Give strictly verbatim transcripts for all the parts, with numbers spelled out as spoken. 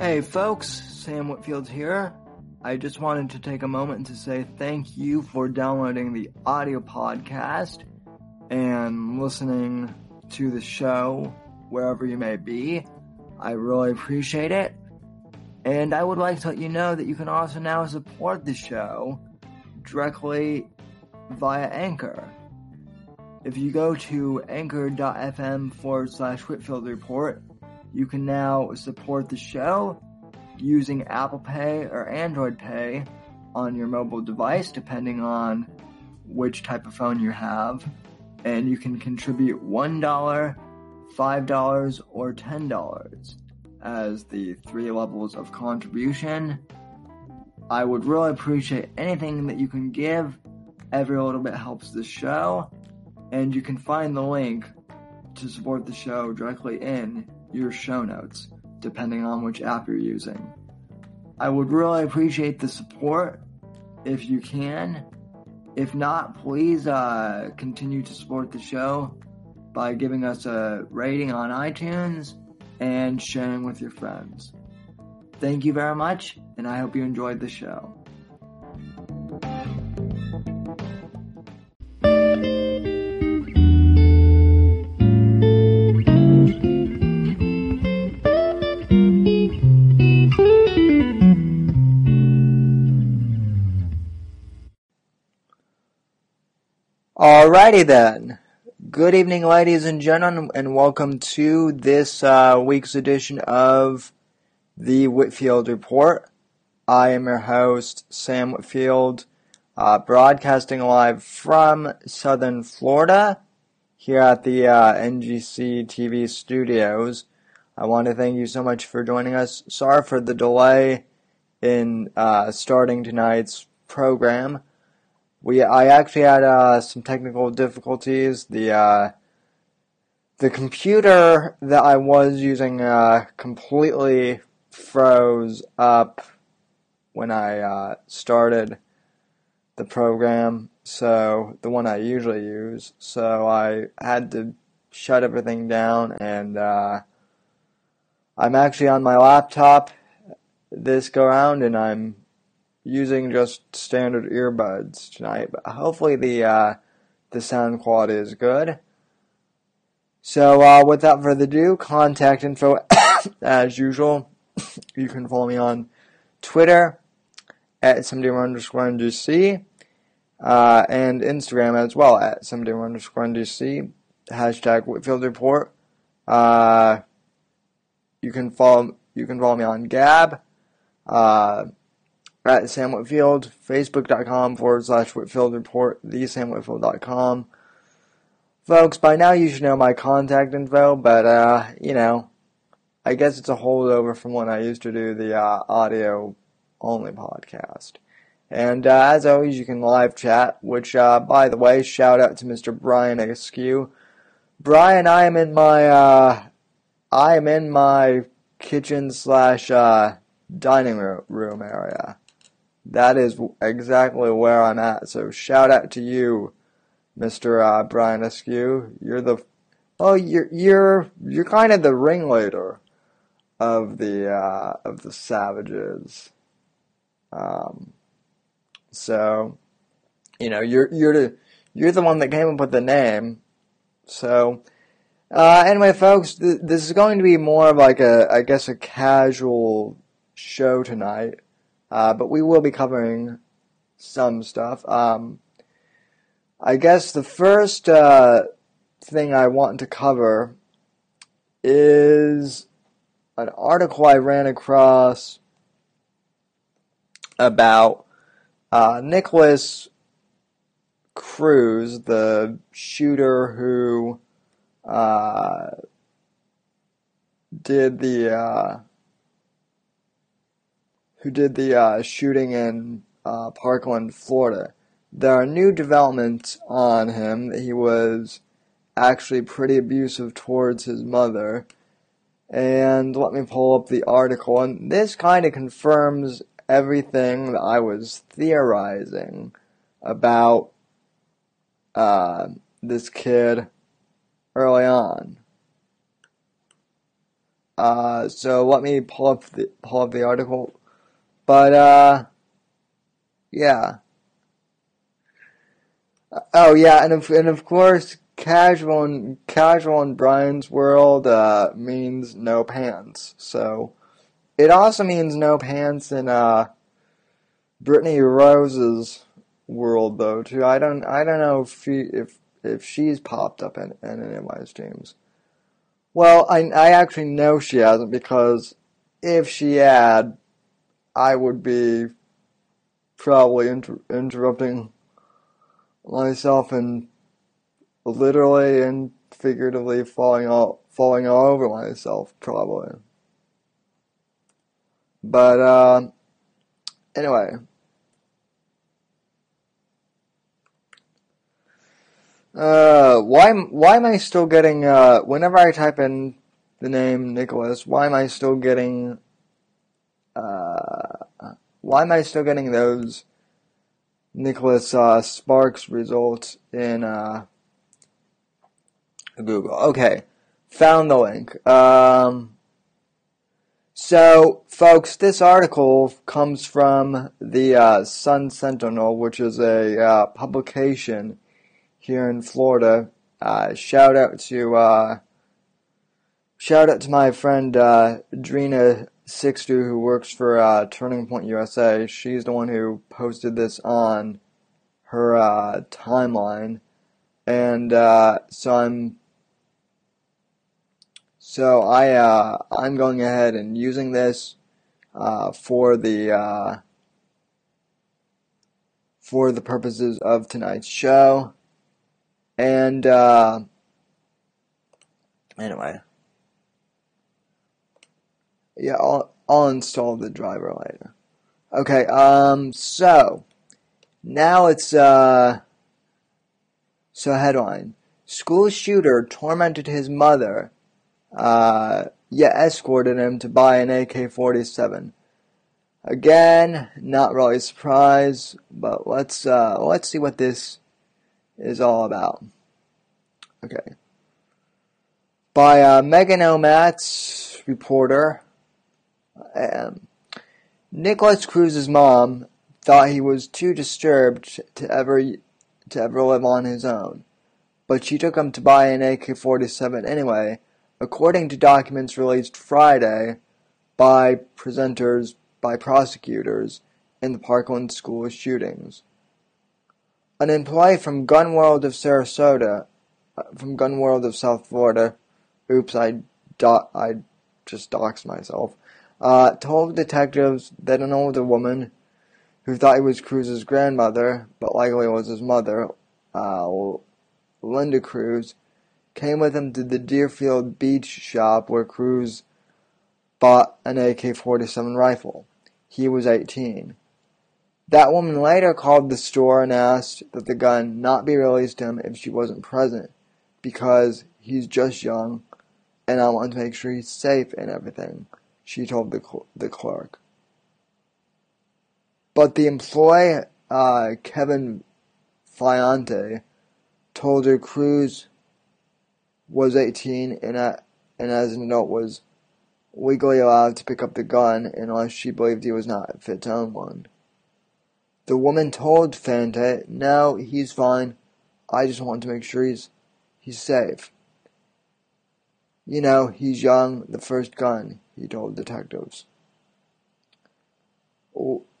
Hey folks, Sam Whitfield here. I just wanted to take a moment to say thank you for downloading the audio podcast and listening to the show wherever you may be. I really appreciate it. And I would like to let you know that you can also now support the show directly via Anchor. If you go to anchor.fm forward slash Whitfield Report, you can now support the show using Apple Pay or Android Pay on your mobile device, depending on which type of phone you have. And you can contribute one dollar, five dollars, or ten dollars as the three levels of contribution. I would really appreciate anything that you can give. Every little bit helps the show. And you can find the link to support the show directly in your show notes, depending on which app you're using. I would really appreciate the support if you can. If not, please uh, continue to support the show by giving us a rating on iTunes and sharing with your friends. Thank you very much, and I hope you enjoyed the show. Alrighty then. Good evening, ladies and gentlemen, and welcome to this uh, week's edition of the Whitfield Report. I am your host, Sam Whitfield, uh, broadcasting live from Southern Florida here at the uh, N G C T V studios. I want to thank you so much for joining us. Sorry for the delay in uh, starting tonight's program. We, I actually had uh, some technical difficulties. The uh, the computer that I was using uh, completely froze up when I uh, started the program. So the one I usually use. So I had to shut everything down, and uh, I'm actually on my laptop this go round, and I'm using just standard earbuds tonight, but hopefully the uh, the sound quality is good. So uh, without further ado, contact info as usual. You can follow me on Twitter at SamDamer underscore NGC uh, and Instagram as well at SamDamer underscore NGC, hashtag Whitfield Report. Uh, you can follow you can follow me on Gab. Uh, At Sam Whitfield, facebook.com forward slash Whitfield Report, the sam whitfield dot com. Folks, by now you should know my contact info, but, uh, you know, I guess it's a holdover from when I used to do the uh, audio-only podcast. And uh, as always, you can live chat, which, uh, by the way, shout out to Mister Brian Eskew. Brian, I am in my, uh, I am in my kitchen slash, uh, dining room area. That is exactly where I'm at. So shout out to you, Mister Uh, Brian Eskew. You're the well, you're you're you're kind of the ringleader of the uh, of the Savages. Um, so you know you're you're the you're the one that came up with the name. So uh, anyway, folks, th- this is going to be more of like a I guess a casual show tonight. Uh, but we will be covering some stuff. Um, I guess the first uh, thing I want to cover is an article I ran across about uh, Nikolas Cruz, the shooter who uh, did the... Uh, who did the uh, shooting in uh, Parkland, Florida. There are new developments on him. He was actually pretty abusive towards his mother. And let me pull up the article. And this kind of confirms everything that I was theorizing about uh, this kid early on. Uh, Uh, so let me pull up the, pull up the article. But, uh, yeah. Oh, yeah, and of, and of course, casual in, casual in Brian's world uh, means no pants. So it also means no pants in uh, Brittany Rose's world, though, too. I don't I don't know if she, if, if she's popped up in, in any of my streams. Well, I, I actually know she hasn't, because if she had, I would be probably inter- interrupting myself and literally and figuratively falling all falling all over myself, probably. But uh, anyway, uh, why why am I still getting uh, whenever I type in the name Nikolas? Why am I still getting uh, why am I still getting those Nikolas uh, Sparks results in uh, Google? Okay, found the link. Um, so, folks, this article comes from the uh, Sun Sentinel, which is a uh, publication here in Florida. Uh, shout out to uh, shout out to my friend uh, Drina Sixtwo, who works for uh, Turning Point U S A. She's the one who posted this on her uh, timeline, and uh, so I'm so I uh, I'm going ahead and using this uh, for the uh, for the purposes of tonight's show, and uh, anyway. Yeah, I'll, I'll install the driver later. Okay, um, so, now it's, uh, so headline. School shooter tormented his mother, uh, yet escorted him to buy an A K forty-seven. Again, not really surprised, but let's, uh, let's see what this is all about. Okay. By, uh, Megan O'Matz, reporter. Um, Nikolas Cruz's mom thought he was too disturbed to ever to ever live on his own, but she took him to buy an A K forty-seven anyway, according to documents released Friday by presenters by prosecutors in the Parkland school shootings. An employee from Gun World of Sarasota, from Gun World of South Florida, oops, I do- I just doxed myself. Uh, told detectives that an older woman who thought it was Cruz's grandmother, but likely was his mother, uh, Linda Cruz, came with him to the Deerfield Beach shop where Cruz bought an A K forty-seven rifle. He was eighteen. That woman later called the store and asked that the gun not be released to him if she wasn't present, because he's just young and I want to make sure he's safe and everything, she told the the clerk. But the employee, uh, Kevin Fiante, told her Cruz was eighteen and, uh, and as an adult was legally allowed to pick up the gun unless she believed he was not fit to own one. The woman told Fiante, "No, he's fine. I just want to make sure he's he's safe. You know, he's young, the first gun," he told detectives.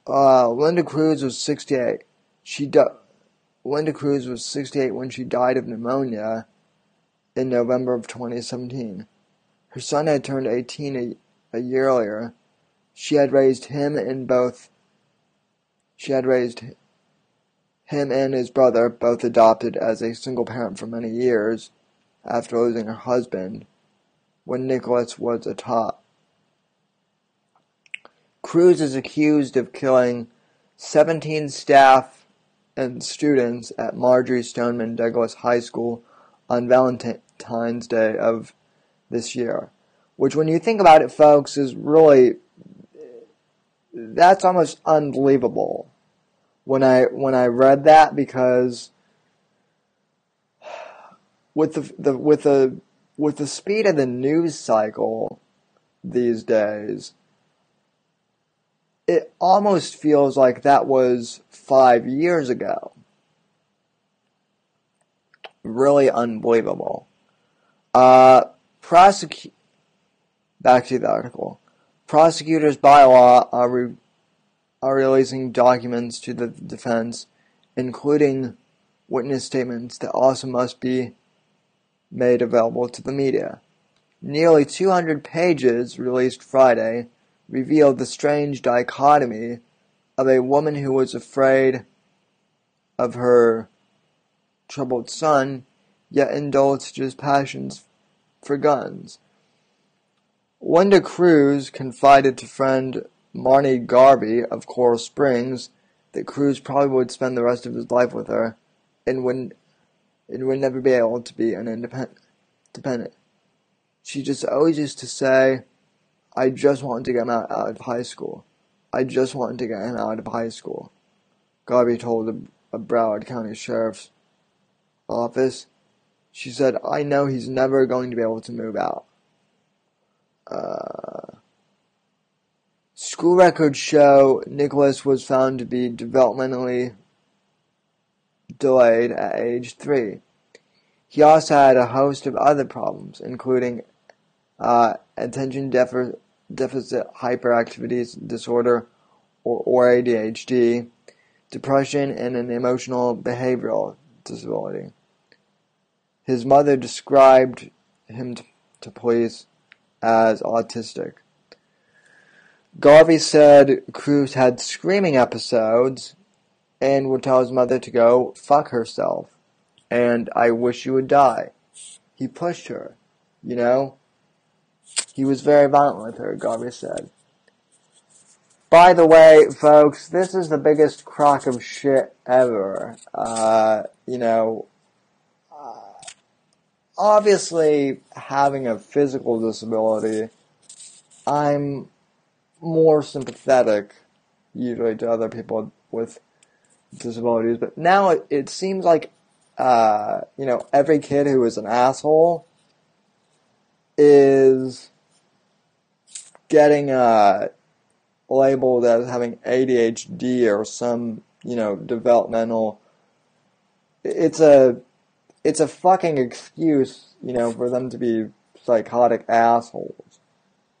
Uh, Linda Cruz was sixty-eight. She di- Linda Cruz was sixty-eight when she died of pneumonia in November of twenty seventeen. Her son had turned eighteen a, a year earlier. She had raised him and both. She had raised him and his brother, both adopted, as a single parent for many years after losing her husband when Nikolas was a tot. Cruz is accused of killing seventeen staff and students at Marjory Stoneman Douglas High School on Valentine's Day of this year. Which, when you think about it, folks, is really, that's almost unbelievable when I when I read that, because with the, the with the with the speed of the news cycle, these days, it almost feels like that was five years ago. Really unbelievable. Uh, prosecu- Back to the article. Prosecutors by law are, re- are releasing documents to the defense, including witness statements that also must be made available to the media. Nearly two hundred pages released Friday revealed the strange dichotomy of a woman who was afraid of her troubled son, yet indulged his passions for guns. Linda Cruz confided to friend Marnie Garvey of Coral Springs that Cruz probably would spend the rest of his life with her and would, and would never be able to be an independent. She just always used to say, I just wanted to get him out, out of high school. I just wanted to get him out of high school. Garvey told a, a Broward County Sheriff's Office. She said, I know he's never going to be able to move out. Uh, school records show Nikolas was found to be developmentally delayed at age three. He also had a host of other problems, including uh, attention defi- deficit hyperactivity disorder, or, or A D H D, depression, and an emotional behavioral disability. His mother described him t- to police as autistic. Garvey said Cruz had screaming episodes and would tell his mother to go fuck herself and I wish you would die. He pushed her, you know? He was very violent with her, Garvey said. By the way, folks, this is the biggest crock of shit ever. Uh, you know, uh, obviously, having a physical disability, I'm more sympathetic, usually, to other people with disabilities. But now it, it seems like, uh, you know, every kid who is an asshole is getting, uh, labeled as having A D H D or some, you know, developmental. It's a, it's a fucking excuse, you know, for them to be psychotic assholes.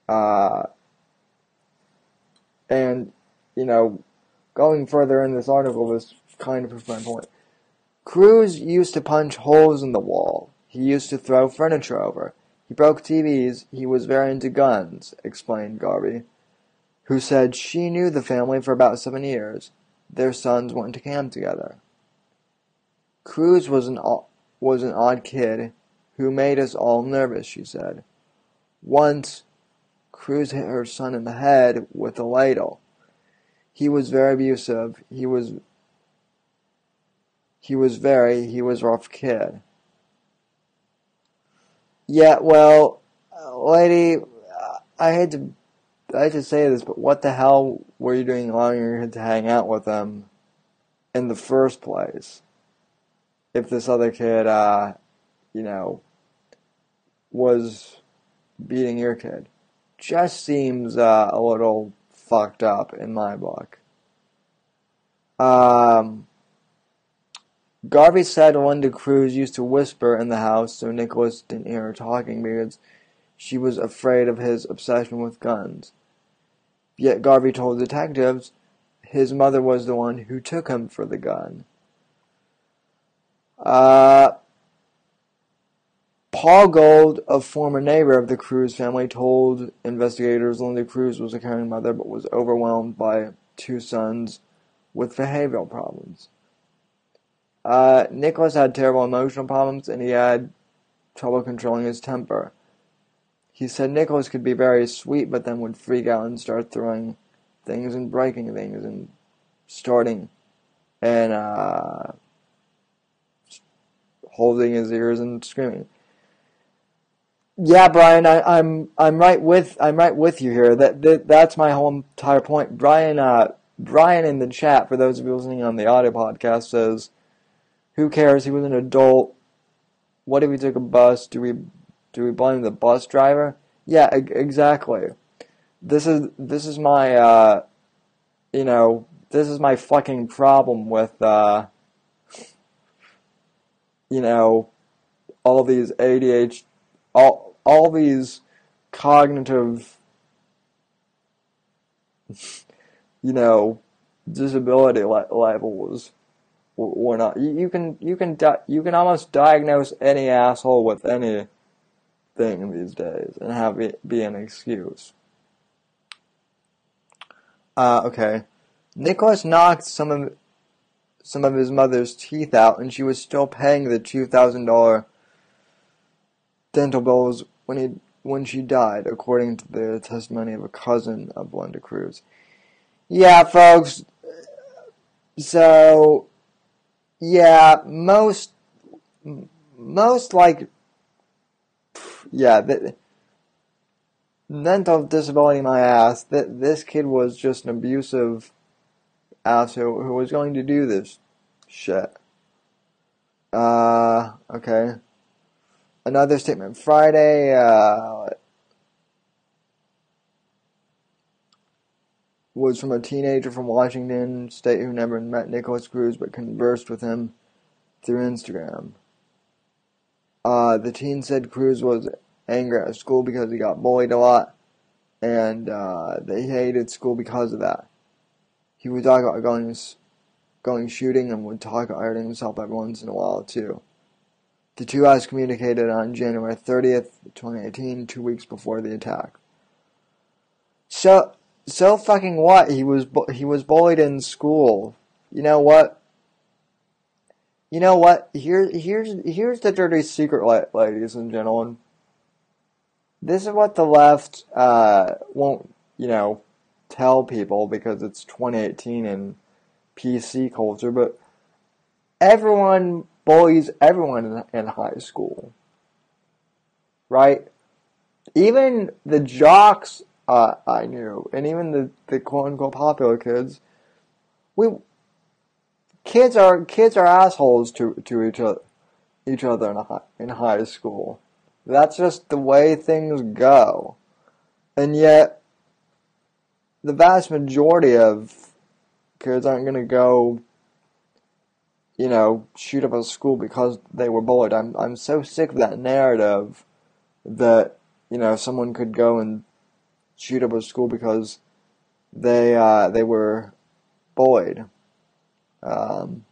Uh, and, you know, going further in this article, this kind of proves my point. Cruz used to punch holes in the wall. He used to throw furniture over. He broke T Vs. He was very into guns, explained Garvey, who said she knew the family for about seven years. Their sons went to camp together. Cruz was an was an odd kid who made us all nervous, she said. Once, Cruz hit her son in the head with a ladle. He was very abusive. He was he was very he was a rough kid. Yeah, well, lady, I hate to. I hate to say this, but what the hell were you doing allowing your kid to hang out with them in the first place? If this other kid, uh, you know, was beating your kid. Just seems uh, a little fucked up in my book. Um, Garvey said Linda Cruz used to whisper in the house so Nikolas didn't hear her talking because she was afraid of his obsession with guns. Yet Garvey told detectives his mother was the one who took him for the gun. Uh, Paul Gold, a former neighbor of the Cruz family, told investigators Linda Cruz was a caring mother but was overwhelmed by two sons with behavioral problems. Uh, Nikolas had terrible emotional problems and he had trouble controlling his temper. He said Nikolas could be very sweet, but then would freak out and start throwing things and breaking things and starting and uh, holding his ears and screaming. Yeah, Brian, I, I'm I'm right with I'm right with you here. That, that that's my whole entire point. Brian, uh, Brian in the chat for those of you listening on the audio podcast says, "Who cares? He was an adult. What if he took a bus? Do we?" Do we blame the bus driver? Yeah, exactly. This is this is my uh, you know, this is my fucking problem with uh, you know, all these A D H D, all all these cognitive, you know, disability li- labels. We're not. You can you can di- you can almost diagnose any asshole with anything these days and have it be an excuse. Uh, okay, Nikolas knocked some of some of his mother's teeth out, and she was still paying the two thousand dollar dental bills when he when she died, according to the testimony of a cousin of Linda Cruz. Yeah, folks. So. Yeah, most, most like, yeah, the, mental disability my ass, that this kid was just an abusive ass who, who was going to do this shit. Uh, okay. Another statement. Friday, uh, was from a teenager from Washington State who never met Nikolas Cruz but conversed with him through Instagram. Uh, the teen said Cruz was angry at school because he got bullied a lot, and uh, they hated school because of that. He would talk about going going shooting and would talk about hurting himself every once in a while, too. The two guys communicated on January thirtieth, twenty eighteen, two weeks before the attack. So... So fucking what? He was bu- he was bullied in school. You know what? You know what? Here here's here's the dirty secret, la- ladies and gentlemen. This is what the left uh, won't, you know, tell people because it's twenty eighteen and P C culture. But everyone bullies everyone in, in high school, right? Even the jocks. Uh, I knew, and even the, the quote-unquote popular kids, we kids are kids are assholes to to each other, each other in high, in high school. That's just the way things go, and yet the vast majority of kids aren't going to go, you know, shoot up a school because they were bullied. I'm I'm so sick of that narrative that, you know, someone could go and shoot up a school because they uh, they were bullied. Um,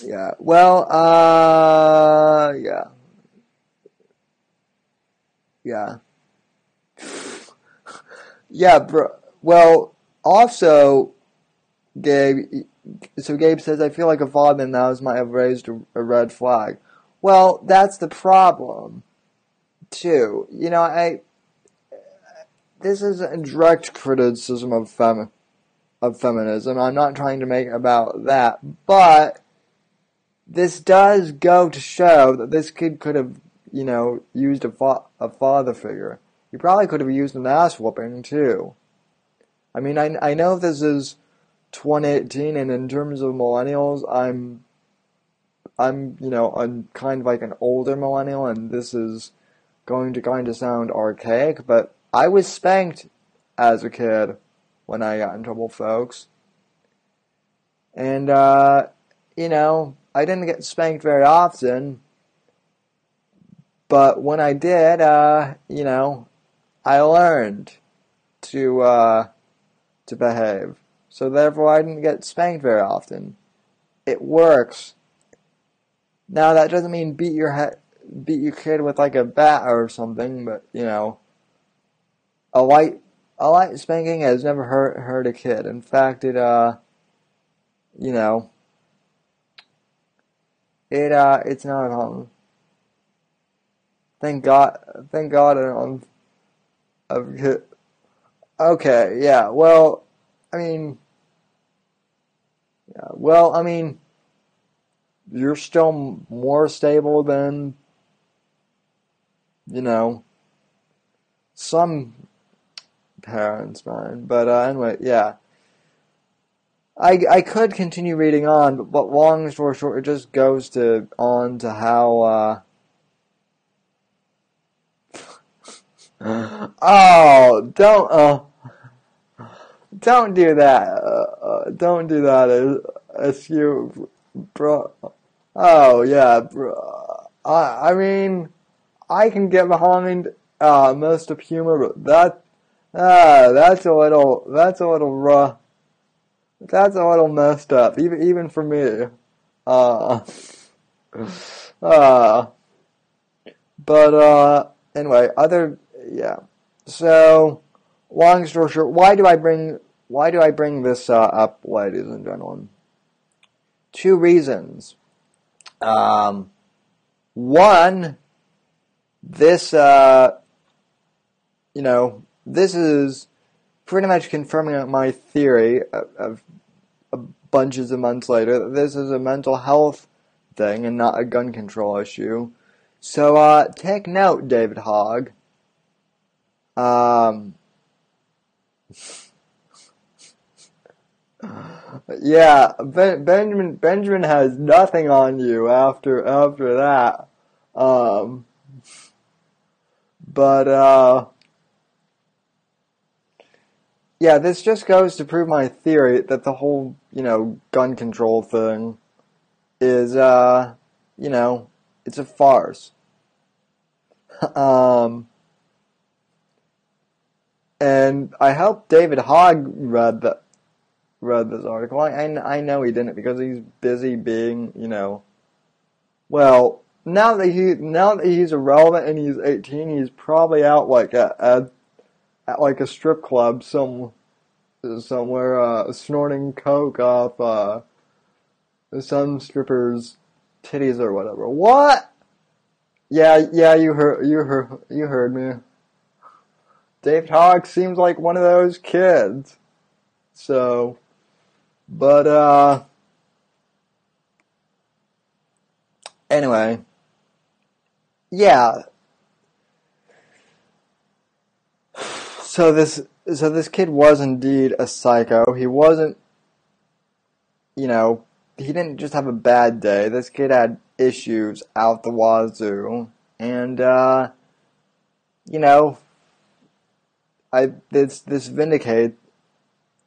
yeah. Well. Uh, yeah. Yeah. yeah, bro. Well, also, Gabe. So Gabe says, "I feel like a father in the house might have raised a, a red flag." Well, that's the problem. Too, you know, I. This is a direct criticism of femi- of feminism. I'm not trying to make about that, but this does go to show that this kid could have, you know, used a fa- a father figure. He probably could have used an ass whooping too. I mean, I I know this is twenty eighteen, and in terms of millennials, I'm, I'm you know, I'm kind of like an older millennial, and this is. Going to kind of sound archaic, but I was spanked as a kid when I got in trouble, folks. And, uh, you know, I didn't get spanked very often, but when I did, uh, you know, I learned to, uh, to behave. So therefore, I didn't get spanked very often. It works. Now, that doesn't mean beat your head... beat your kid with like a bat or something, but you know, a light a light spanking has never hurt hurt a kid. In fact, it uh, you know, it uh, it's not a problem. Thank God, thank God, I'm, I'm okay. Yeah. Well, I mean, yeah. Well, I mean, you're still more stable than. You know, some parents, mine. But uh, anyway, yeah. I, I could continue reading on, but, but long story short, it just goes to on to how uh, Oh, don't, uh, don't do that. Uh, don't do that. As you, bro. Oh yeah, bro. I, I mean, I can get behind uh, most of humor, but that, uh, that's a little, that's a little rough. That's a little messed up, even even for me. Uh, uh, but uh, anyway, other yeah. So, long story short, why do I bring why do I bring this uh, up, ladies and gentlemen? Two reasons. Um, one, this uh, you know, this is pretty much confirming my theory of, of, of bunches of months later that this is a mental health thing and not a gun control issue. So, uh, take note, David Hogg. Um, yeah, ben- Benjamin Benjamin has nothing on you after after that. Um, but uh. Yeah, this just goes to prove my theory that the whole, you know, gun control thing is, uh, you know, it's a farce. um, and I hope David Hogg read the, read this article. I, I, I know he didn't because he's busy being, you know, well, now that he now that he's irrelevant and he's eighteen, he's probably out like a. a at like a strip club some, somewhere, uh, snorting coke off, uh, some stripper's titties or whatever. What? Yeah, yeah, you heard, you heard, you heard me. Dave Hogg seems like one of those kids. So, but, uh, anyway, yeah. So this, so this kid was indeed a psycho. He wasn't, you know, he didn't just have a bad day. This kid had issues out the wazoo, and uh, you know, I this this vindicate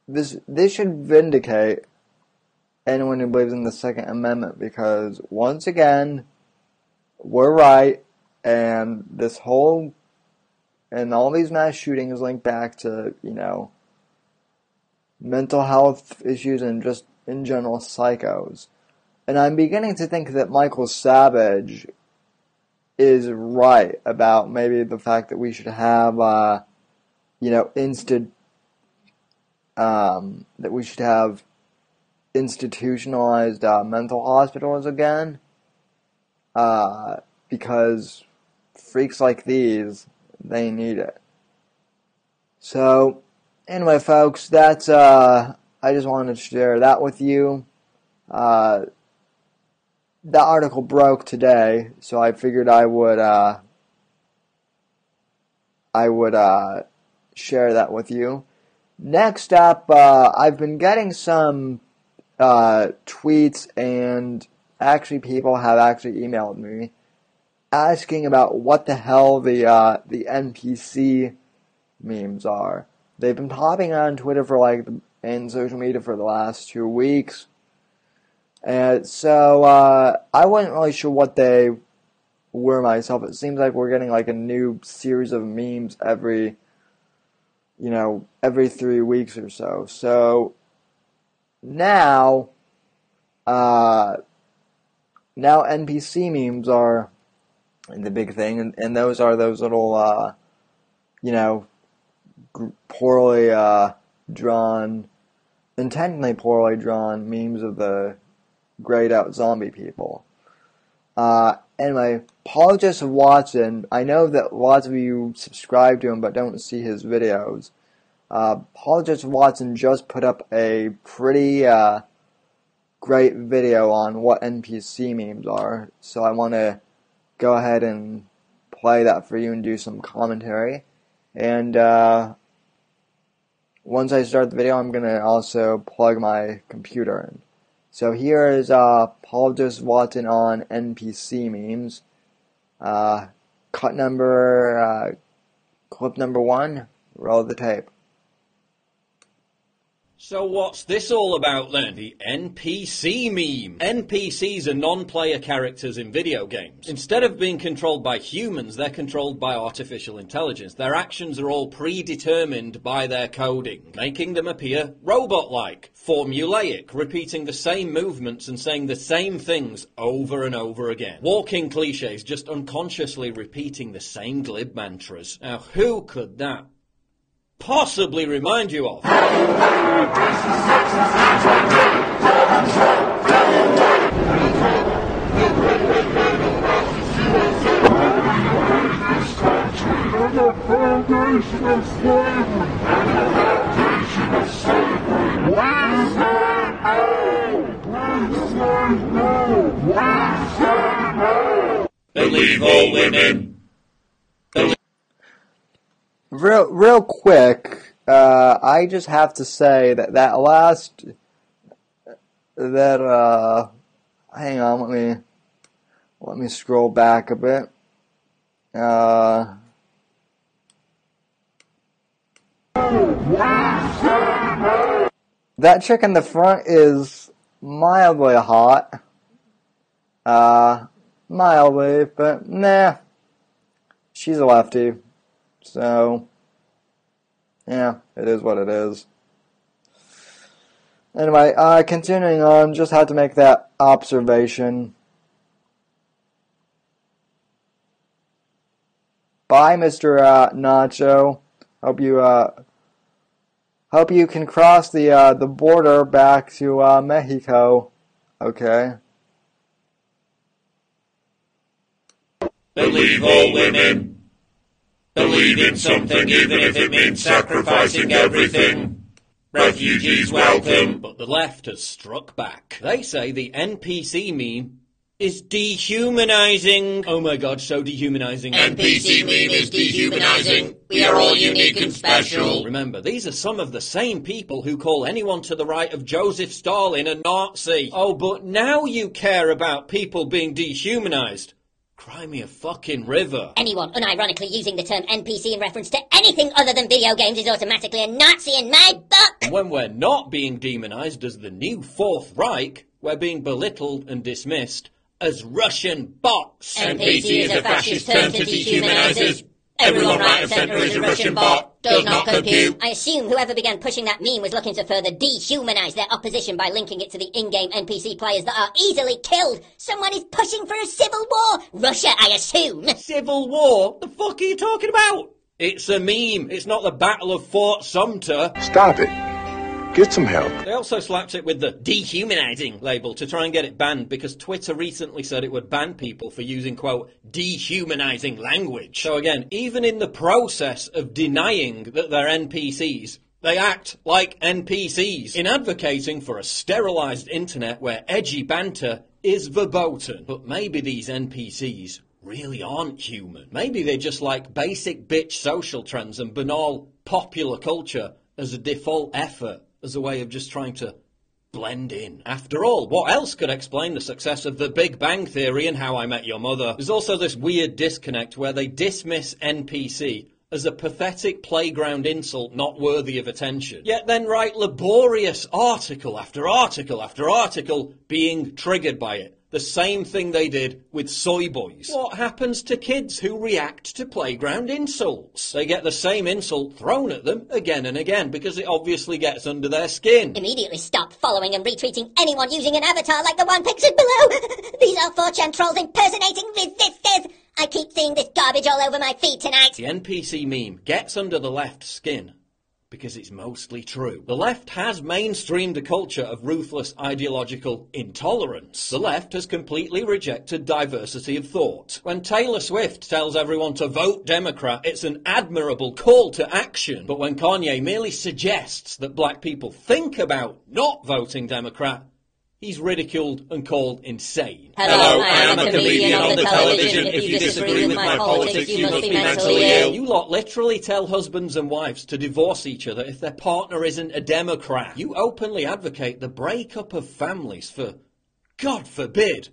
this this should vindicate anyone who believes in the Second Amendment, because once again, we're right, and this whole. And all these mass shootings link back to, you know, mental health issues and just, in general, psychos. And I'm beginning to think that Michael Savage is right about maybe the fact that we should have, uh, you know, insta- um, that we should have institutionalized uh, mental hospitals again. Uh, because freaks like these... they need it. So, anyway, folks, that's, uh, I just wanted to share that with you. Uh, the article broke today, so I figured I would, uh, I would, uh, share that with you. Next up, uh, I've been getting some, uh, tweets, and actually people have actually emailed me asking about what the hell the uh, the N P C memes are. They've been popping on Twitter for like the, and social media for the last two weeks, and so uh, I wasn't really sure what they were myself. It seems like we're getting like a new series of memes every, you know, every three weeks or so. So now, uh, now N P C memes are. And the big thing, and, and those are those little, uh, you know, g- poorly uh, drawn, intentionally poorly drawn memes of the grayed out zombie people. Uh, anyway, Paul Joseph Watson, I know that lots of you subscribe to him but don't see his videos. Uh, Paul Joseph Watson just put up a pretty uh, great video on what N P C memes are, so I want to go ahead and play that for you and do some commentary. And uh, once I start the video, I'm going to also plug my computer in. So here is uh, Paul Joseph Watson on N P C memes. Uh, cut number uh, Clip number one, roll the tape. So what's this all about then? The N P C meme. N P Cs are non-player characters in video games. Instead of being controlled by humans, they're controlled by artificial intelligence. Their actions are all predetermined by their coding, making them appear robot-like, formulaic, repeating the same movements and saying the same things over and over again. Walking cliches, just unconsciously repeating the same glib mantras. Now, who could that possibly remind you of? Believe all women. Real, real quick, uh, I just have to say that that last, that, uh, hang on, let me, let me scroll back a bit, uh, that chick in the front is mildly hot, uh, mildly, but nah, she's a lefty. So, yeah, it is what it is. Anyway, uh, continuing on, just had to make that observation. Bye, Mister Uh, Nacho. Hope you uh, hope you can cross the uh, the border back to uh, Mexico. Okay. Believe all women. Believe in something even if it means sacrificing everything. Refugees welcome. But the left has struck back. They say the N P C meme is dehumanizing. Oh my god, so dehumanizing. N P C meme is dehumanizing. We are all unique and special. Remember, these are some of the same people who call anyone to the right of Joseph Stalin a Nazi. Oh, but now you care about people being dehumanized. Cry me a fucking river. Anyone unironically using the term N P C in reference to anything other than video games is automatically a Nazi in my book! And when we're not being demonised as the new Fourth Reich, we're being belittled and dismissed as Russian bots. N P C is a fascist term to dehumanises. Everyone right of centre is a Russian bot. Does not compute. I assume whoever began pushing that meme was looking to further dehumanise their opposition by linking it to the in-game N P C players that are easily killed. Someone is pushing for a civil war. Russia, I assume. Civil war? The fuck are you talking about? It's a meme. It's not the Battle of Fort Sumter. Stop it. Get some help. They also slapped it with the dehumanising label to try and get it banned because Twitter recently said it would ban people for using, quote, dehumanising language. So again, even in the process of denying that they're N P Cs, they act like N P Cs in advocating for a sterilised internet where edgy banter is verboten. But maybe these N P Cs really aren't human. Maybe they just like basic bitch social trends and banal popular culture as a default effort, as a way of just trying to blend in. After all, what else could explain the success of The Big Bang Theory and How I Met Your Mother? There's also this weird disconnect where they dismiss N P C as a pathetic playground insult not worthy of attention, yet then write laborious article after article after article being triggered by it. The same thing they did with soy boys. What happens to kids who react to playground insults? They get the same insult thrown at them again and again because it obviously gets under their skin. Immediately stop following and retweeting anyone using an avatar like the one pictured below. These are four chan trolls impersonating resistors. I keep seeing this garbage all over my feed tonight. The N P C meme gets under the left's skin because it's mostly true. The left has mainstreamed a culture of ruthless ideological intolerance. The left has completely rejected diversity of thought. When Taylor Swift tells everyone to vote Democrat, it's an admirable call to action. But when Kanye merely suggests that black people think about not voting Democrat, he's ridiculed and called insane. Hello, I am a comedian on the television. If you disagree with my politics, you must be mentally ill. You lot literally tell husbands and wives to divorce each other if their partner isn't a Democrat. You openly advocate the breakup of families for, God forbid,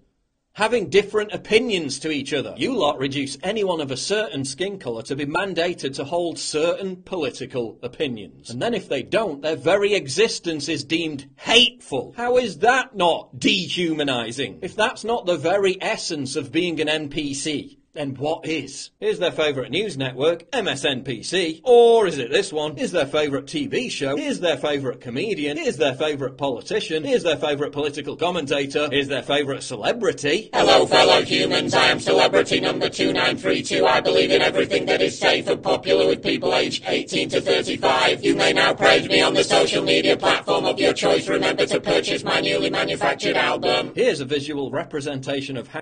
having different opinions to each other. You lot reduce anyone of a certain skin colour to be mandated to hold certain political opinions. And then if they don't, their very existence is deemed hateful. How is that not dehumanising? If that's not the very essence of being an N P C, then what is? Is their favourite news network M S N B C? Or is it this one? Is their favourite T V show? Is their favourite comedian? Is their favourite politician? Is their favourite political commentator? Is their favourite celebrity? Hello fellow humans, I am celebrity number two nine three two. I believe in everything that is safe and popular with people aged eighteen to thirty-five. You may now praise me on the social media platform of your choice. Remember to purchase my newly manufactured album. Here's a visual representation of how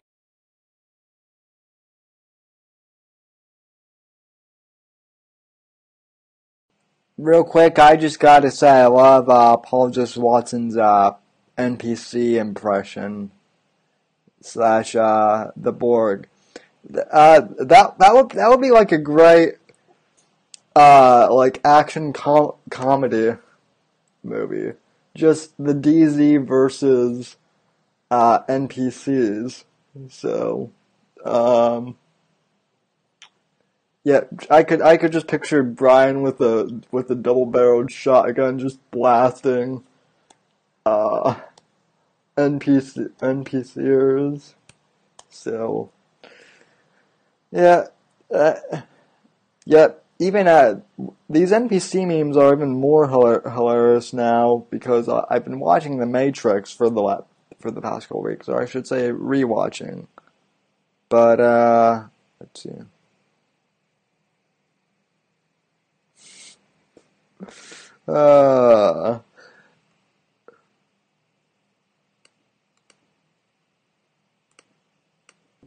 real quick, I just gotta say I love uh, Paul Joseph Watson's uh, N P C impression slash uh, the Borg. Uh, that that would that would be like a great uh, like action com comedy movie. Just the D Z versus uh, N P Cs. So, um. Yeah, I could I could just picture Brian with a with a double-barreled shotgun just blasting uh N P C N P Cers. So yeah, uh, yeah, even at these N P C memes are even more hilar hilarious now because I, I've been watching The Matrix for the la for the past couple weeks, or I should say rewatching. But uh let's see. Uh,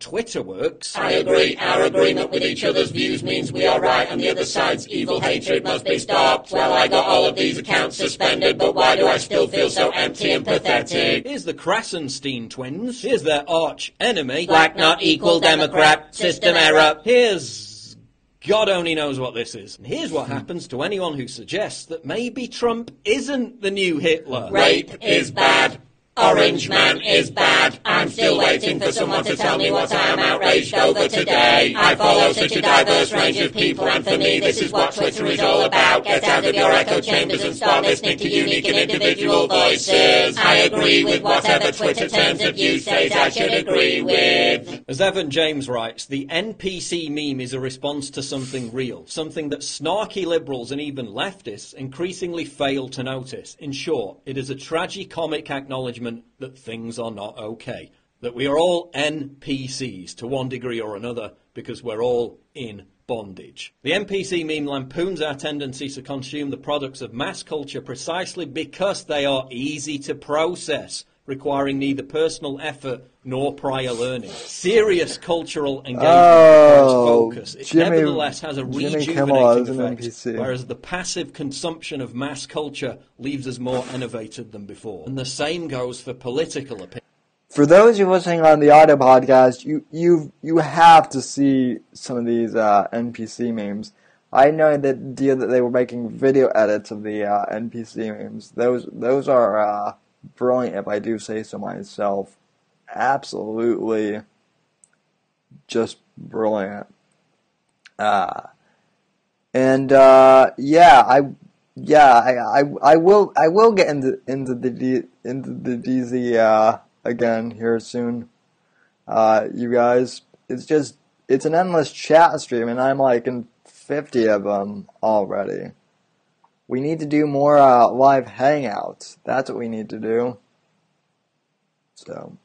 Twitter works. I agree. Our agreement with each other's views means we are right, and the other side's evil hatred must be stopped. Well, I got all of these accounts suspended, but why do I still feel so empty and pathetic? Here's the Krasenstein twins. Here's their arch enemy. Black not equal Democrat. System error. Here's God only knows what this is. And here's what happens to anyone who suggests that maybe Trump isn't the new Hitler. Rape is bad. Orange man is bad. I'm still waiting for someone to tell me what I am outraged over today. I follow such a diverse range of people, and for me this is what Twitter is all about. Get out of your echo chambers and start listening to unique and individual voices. I agree with whatever Twitter terms of use says I should agree with. As Evan James writes, the N P C meme is a response to something real, something that snarky liberals and even leftists increasingly fail to notice. In short, it is a tragicomic acknowledgement that things are not okay, that we are all N P Cs to one degree or another because we're all in bondage. The N P C meme lampoons our tendency to consume the products of mass culture precisely because they are easy to process, requiring neither personal effort nor prior learning. Serious cultural engagement requires oh, focus. It Jimmy, nevertheless has a rejuvenating effect, whereas the passive consumption of mass culture leaves us more enervated than before. And the same goes for political opinion. For those who are listening on the audio podcast, you you you have to see some of these uh, N P C memes. I know the idea that they were making video edits of the uh, N P C memes. Those those are uh, brilliant, if I do say so myself. Absolutely just brilliant. Uh, and uh, yeah, I yeah, I, I I will I will get into into the D, into the D Z uh, again here soon. Uh, you guys, it's just it's an endless chat stream, and I'm like in fifty of them already. We need to do more uh, live hangouts. That's what we need to do. So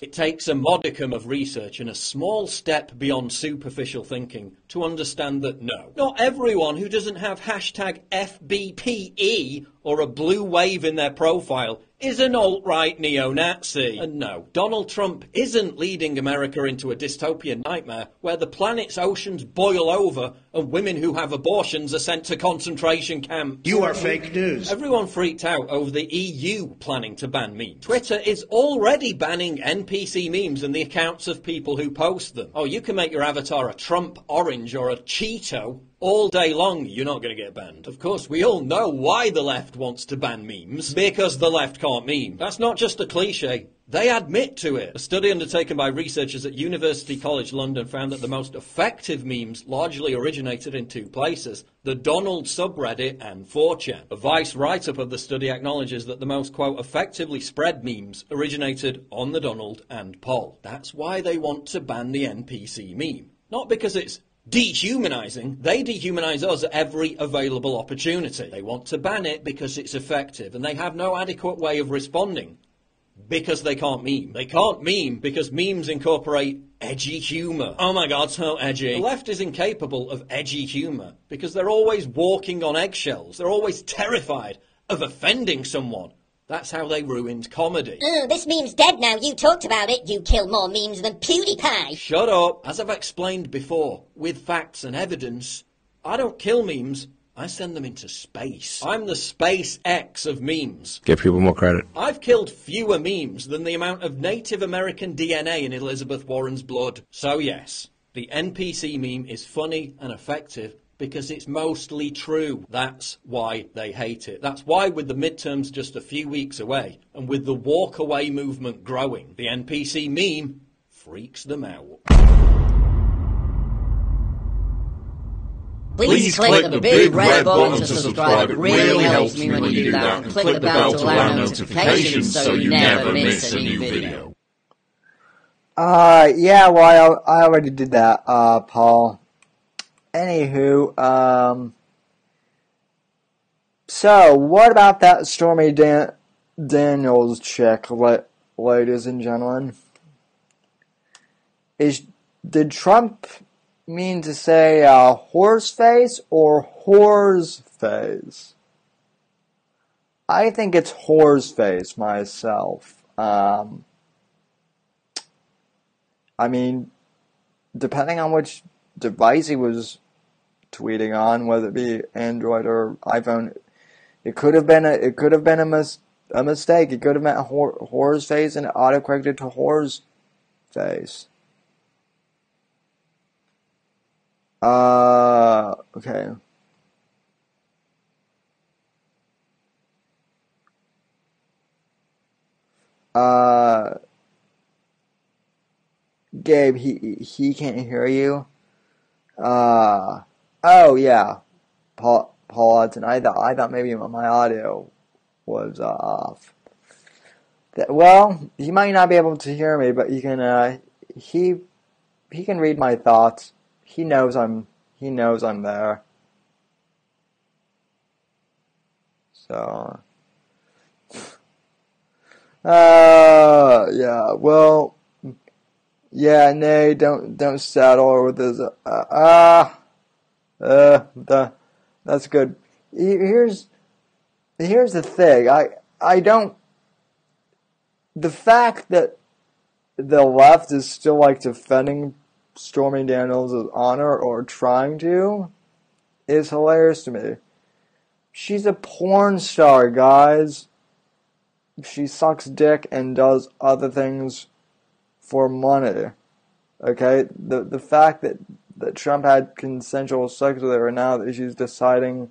it takes a modicum of research and a small step beyond superficial thinking to understand that no, not everyone who doesn't have hashtag F B P E or a blue wave in their profile is an alt-right neo-Nazi. And no, Donald Trump isn't leading America into a dystopian nightmare where the planet's oceans boil over and women who have abortions are sent to concentration camps. You are fake news. Everyone freaked out over the E U planning to ban memes. Twitter is already banning N P C memes and the accounts of people who post them. Oh, you can make your avatar a Trump orange or a Cheeto all day long, you're not going to get banned. Of course, we all know why the left wants to ban memes. Because the left can't meme. That's not just a cliche. They admit to it. A study undertaken by researchers at University College London found that the most effective memes largely originated in two places, the Donald subreddit and four chan. A Vice write-up of the study acknowledges that the most, quote, effectively spread memes originated on the Donald and Paul. That's why they want to ban the N P C meme. Not because it's dehumanizing. They dehumanize us at every available opportunity. They want to ban it because it's effective, and they have no adequate way of responding. Because they can't meme. They can't meme because memes incorporate edgy humour. Oh my god, so edgy. The left is incapable of edgy humour because they're always walking on eggshells. They're always terrified of offending someone. That's how they ruined comedy. Oh, this meme's dead now. You talked about it. You kill more memes than PewDiePie. Shut up. As I've explained before, with facts and evidence, I don't kill memes. I send them into space. I'm the Space X of memes. Give people more credit. I've killed fewer memes than the amount of Native American D N A in Elizabeth Warren's blood. So yes, the N P C meme is funny and effective because it's mostly true. That's why they hate it. That's why with the midterms just a few weeks away, and with the walk-away movement growing, the N P C meme freaks them out. Please, Please click, click the big red button to subscribe. It really helps me when you do that. And click the bell to allow notifications so you never miss a new video. Uh, yeah, well, I, I already did that, uh, Paul. Anywho, um... So, what about that Stormy Dan- Daniels chick, le- ladies and gentlemen? Is... Did Trump... mean to say uh, horse face or whore's face? I think it's whore's face myself. Um, I mean, depending on which device he was tweeting on, whether it be Android or iPhone, it could have been a it could have been a, mis- a mistake. It could have meant whore- whore's face and autocorrected to whore's face. Uh, okay. Uh, Gabe, he, he can't hear you. Uh, oh yeah. Paul, Paul Hudson, I thought, I thought maybe my audio was uh, off. That, well, he might not be able to hear me, but you can, uh, he, he can read my thoughts. He knows I'm, he knows I'm there. So, uh, yeah, well, yeah, nay, don't, don't saddle with this, uh, ah, uh, uh, the, that's good. Here's, here's the thing, I, I don't, the fact that the left is still, like, defending Stormy Daniels' honor, or trying to, is hilarious to me. She's a porn star, guys. She sucks dick and does other things for money. Okay? The the fact that, that Trump had consensual sex with her, and now that she's deciding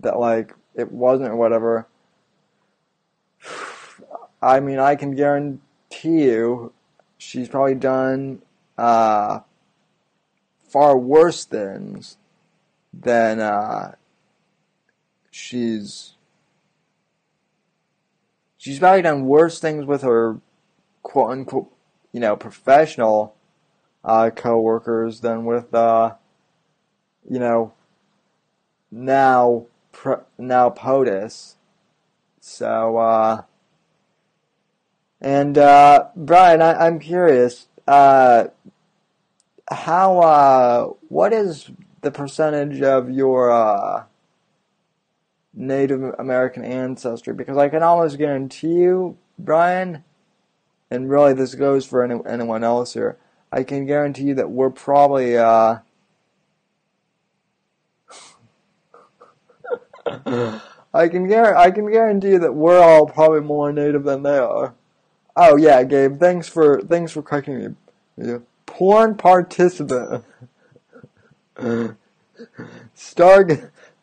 that, like, it wasn't or whatever. I mean, I can guarantee you she's probably done Uh, far worse things than uh, she's she's probably done worse things with her quote unquote, you know, professional uh, co-workers than with uh, you know, now pre- now POTUS. So uh, and uh, Brian, I- I'm curious. Uh, how, uh, what is the percentage of your, uh, Native American ancestry? Because I can almost guarantee you, Brian, and really this goes for any, anyone else here, I can guarantee you that we're probably, uh, I can guarantee, I can guarantee you that we're all probably more Native than they are. Oh yeah, Gabe. Thanks for thanks for correcting me. Porn participant. Star,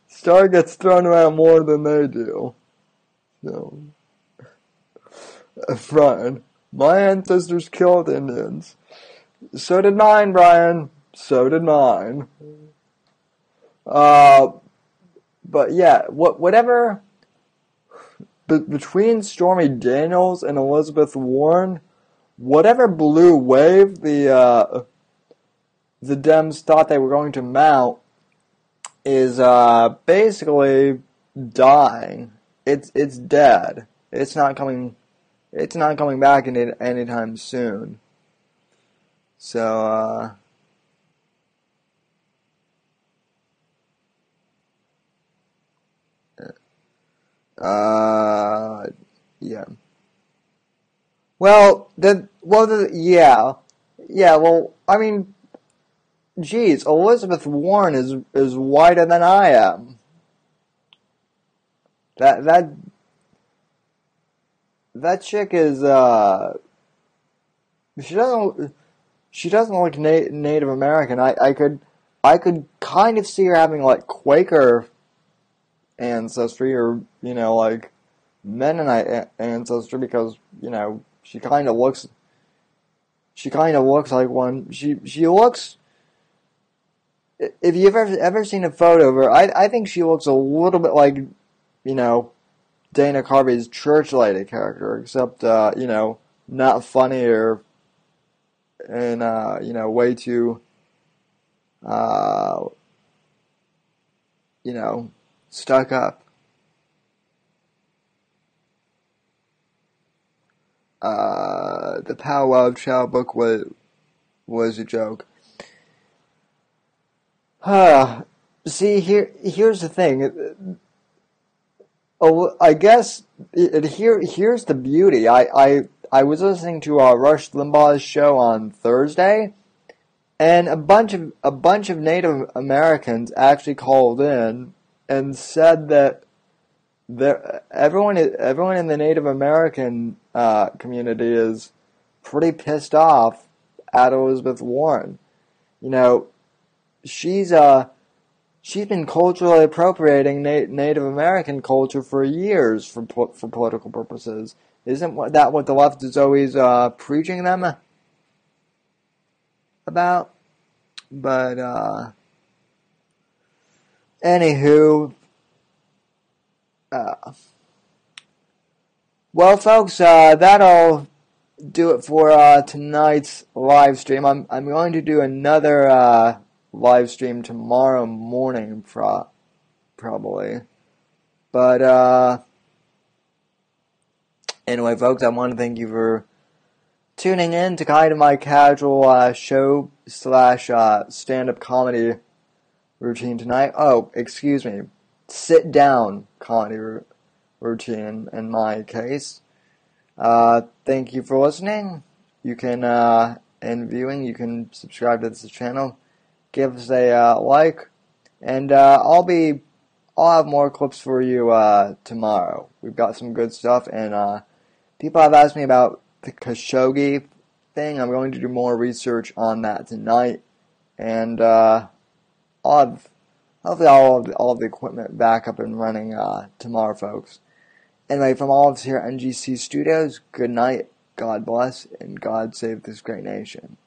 star gets thrown around more than they do. No. Brian, my ancestors killed Indians. So did mine, Brian. So did mine. Uh, but yeah, what, whatever. Be- between Stormy Daniels and Elizabeth Warren, whatever blue wave the uh, the Dems thought they were going to mount is uh, basically dying. It's it's dead. It's not coming. It's not coming back any anytime soon. So, uh... Uh... Yeah. Well, the... Well, the... Yeah. Yeah, well, I mean... Geez, Elizabeth Warren is is whiter than I am. That... That... That chick is, uh... She doesn't... She doesn't look na- Native American. I, I could, I could kind of see her having like Quaker ancestry, or you know, like Mennonite a- ancestry, because you know she kind of looks. She kind of looks like one. She she looks. If you've ever ever seen a photo of her, I I think she looks a little bit like, you know, Dana Carvey's church lady character, except uh, you know, not funny or. And, uh, you know, way too, uh, you know, stuck up. Uh, the Pow Wow Chow book was, was a joke. Uh, see, here, here's the thing. Oh, I guess, here, here's the beauty. I, I, I was listening to uh, Rush Limbaugh's show on Thursday, and a bunch of a bunch of Native Americans actually called in and said that there everyone everyone in the Native American uh, community is pretty pissed off at Elizabeth Warren. You know, she's uh she's been culturally appropriating Na- Native American culture for years for po- for political purposes. Isn't that what the left is always uh, preaching them about? But, uh, anywho, uh, well, folks, uh, that'll do it for uh, tonight's live stream. I'm I'm going to do another uh, live stream tomorrow morning, pro- probably, but. Uh, Anyway, folks, I want to thank you for tuning in to kind of my casual uh, show slash uh, stand-up comedy routine tonight. Oh, excuse me, sit-down comedy r- routine in my case. Uh, thank you for listening. You can, uh, and viewing, you can subscribe to this channel, give us a uh, like, and uh, I'll be, I'll have more clips for you uh, tomorrow. We've got some good stuff, and, uh, people have asked me about the Khashoggi thing. I'm going to do more research on that tonight. And uh, I'll have, hopefully I'll have all of the equipment back up and running uh, tomorrow, folks. Anyway, from all of us here at N G C Studios, good night, God bless, and God save this great nation.